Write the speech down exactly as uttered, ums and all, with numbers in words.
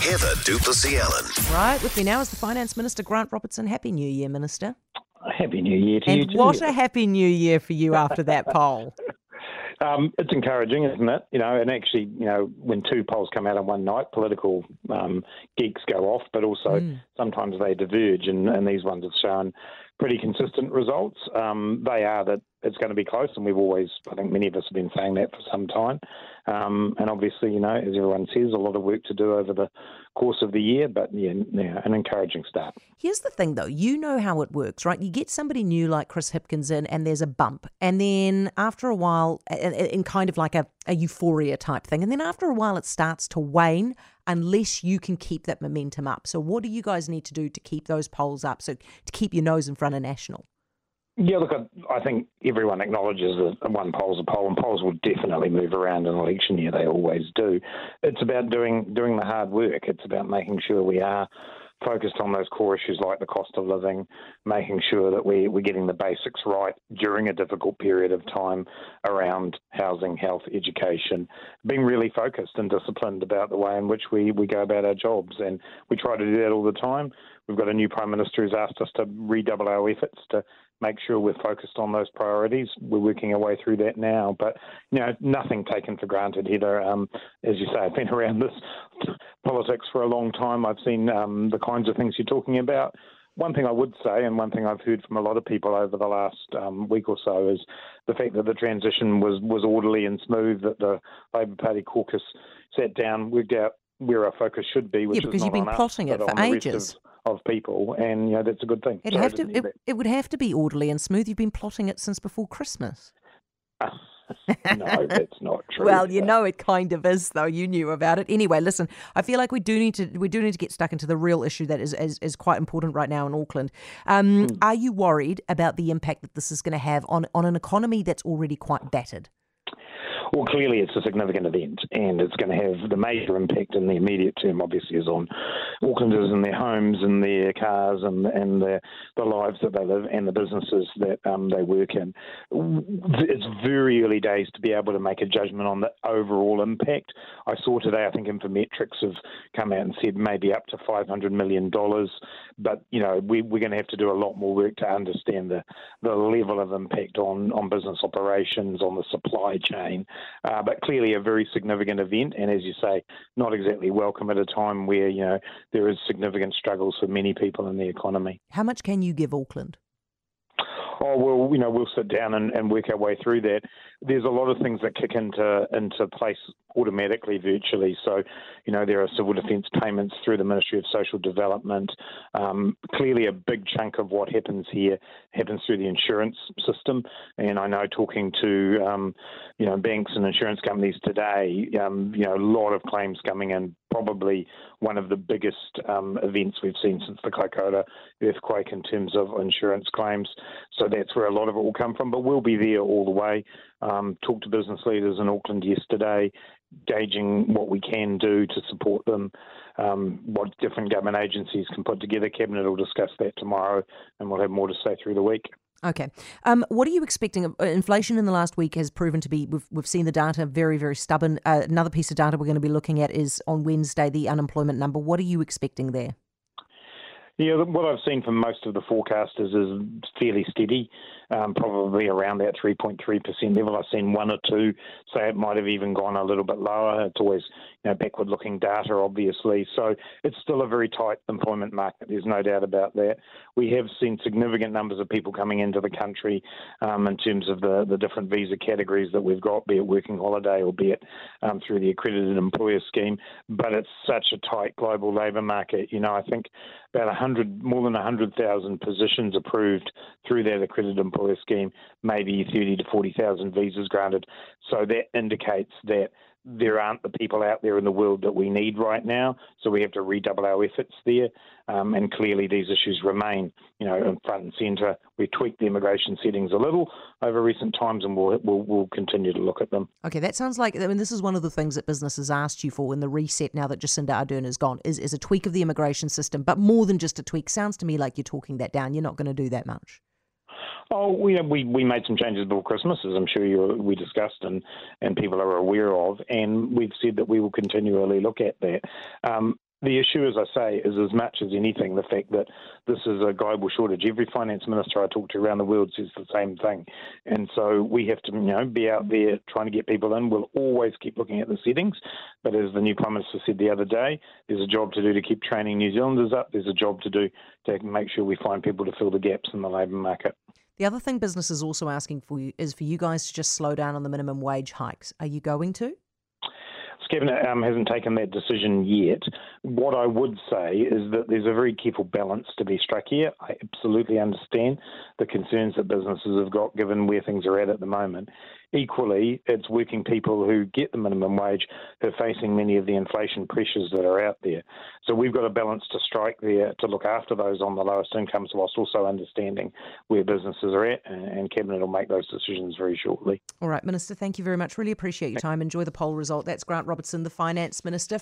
Heather Duplessis Allen. Right, with me now is the Finance Minister, Grant Robertson. Happy New Year, Minister. Happy New Year to and you too. And what a happy New Year for you after that poll. Um, it's encouraging, isn't it? You know, and actually, you know, when two polls come out in one night, political um, geeks go off, but also mm. sometimes they diverge, and, and these ones have shown pretty consistent results. Um, they are that it's going to be close, and we've always, I think many of us have been saying that for some time. Um, and obviously, you know, as everyone says, a lot of work to do over the course of the year, but yeah, yeah, an encouraging start. Here's the thing, though. You know how it works, right? You get somebody new like Chris Hipkins in, and there's a bump. And then after a while, in kind of like a, a euphoria type thing, and then after a while it starts to wane unless you can keep that momentum up. So what do you guys need to do to keep those polls up, so to keep your nose in front of national? Yeah, look, I, I think everyone acknowledges that one poll's a poll, and polls will definitely move around in an election year. They always do. It's about doing doing the hard work. It's about making sure we are focused on those core issues like the cost of living, making sure that we, we're getting the basics right during a difficult period of time around housing, health, education, being really focused and disciplined about the way in which we, we go about our jobs. And we try to do that all the time. We've got a new Prime Minister who's asked us to redouble our efforts to make sure we're focused on those priorities. We're working our way through that now. But, you know, nothing taken for granted, Heather. Um, as you say, I've been around this politics for a long time. I've seen um, the kinds of things you're talking about. One thing I would say, and one thing I've heard from a lot of people over the last um, week or so, is the fact that the transition was, was orderly and smooth, that the Labour Party caucus sat down, worked out where our focus should be, which yeah, because is not you've been on plotting us, it for ages. Of, of people, and you know that's a good thing. It'd so have to, it, it would have to be orderly and smooth. You've been plotting it since before Christmas. Uh, no, that's not true. Well, but you know it kind of is, though. You knew about it anyway. Listen, I feel like we do need to we do need to get stuck into the real issue that is is, is quite important right now in Auckland. Um, mm. Are you worried about the impact that this is going to have on on an economy that's already quite battered? Well, clearly it's a significant event, and it's going to have the major impact in the immediate term, obviously, is on Aucklanders and their homes and their cars and and the, the lives that they live and the businesses that um, they work in. It's very early days to be able to make a judgment on the overall impact. I saw today, I think Infometrics have come out and said maybe up to five hundred million dollars, but, you know, we, we're going to have to do a lot more work to understand the, the level of impact on, on business operations, on the supply chain. Uh, but clearly a very significant event, and as you say, not exactly welcome at a time where, you know, there is significant struggles for many people in the economy. How much can you give Auckland? Oh, well, you know, we'll sit down and, and work our way through that. There's a lot of things that kick into into place automatically, virtually. So, you know, there are civil defence payments through the Ministry of Social Development. Um, clearly a big chunk of what happens here happens through the insurance system. And I know talking to, um, you know, banks and insurance companies today, um, you know, a lot of claims coming in, probably one of the biggest um, events we've seen since the Kaikoura earthquake in terms of insurance claims. So that's where a lot of it will come from, but we'll be there all the way. Um, talked to business leaders in Auckland yesterday, gauging what we can do to support them, um, what different government agencies can put together. Cabinet will discuss that tomorrow, and we'll have more to say through the week. Okay. Um, what are you expecting? Inflation in the last week has proven to be, we've, we've seen the data, very, very stubborn. Uh, another piece of data we're going to be looking at is on Wednesday, the unemployment number. What are you expecting there? Yeah, what I've seen from most of the forecasters is fairly steady, um, probably around that three point three percent level. I've seen one or two say it might have even gone a little bit lower. It's always, you know, backward-looking data, obviously. So it's still a very tight employment market. There's no doubt about that. We have seen significant numbers of people coming into the country um, in terms of the, the different visa categories that we've got, be it working holiday or be it um, through the accredited employer scheme. But it's such a tight global labour market. You know, I think about one hundred, more than one hundred thousand positions approved through that accredited employer scheme, maybe thirty to forty thousand visas granted. So that indicates that there aren't the people out there in the world that we need right now, so we have to redouble our efforts there. Um, and clearly these issues remain, you know, in front and centre. We tweaked the immigration settings a little over recent times, and we'll, we'll we'll continue to look at them. Okay, that sounds like, I mean, this is one of the things that businesses asked you for in the reset now that Jacinda Ardern is gone, is, is a tweak of the immigration system, but more than just a tweak. Sounds to me like you're talking that down. You're not going to do that much. Oh, we, we we made some changes before Christmas, as I'm sure you, we discussed and, and people are aware of, and we've said that we will continually look at that. Um, The issue, as I say, is as much as anything the fact that this is a global shortage. Every finance minister I talk to around the world says the same thing. And so we have to, you know, be out there trying to get people in. We'll always keep looking at the settings. But as the new Prime Minister said the other day, there's a job to do to keep training New Zealanders up. There's a job to do to make sure we find people to fill the gaps in the labour market. The other thing business is also asking for you is for you guys to just slow down on the minimum wage hikes. Are you going to? Cabinet um, hasn't taken that decision yet. What I would say is that there's a very careful balance to be struck here. I absolutely understand the concerns that businesses have got given where things are at at the moment. Equally, it's working people who get the minimum wage who are facing many of the inflation pressures that are out there. So we've got a balance to strike there to look after those on the lowest incomes whilst also understanding where businesses are at, and, and Cabinet will make those decisions very shortly. All right, Minister, thank you very much. Really appreciate your time. Enjoy the poll result. That's Grant Robertson, the Finance Minister.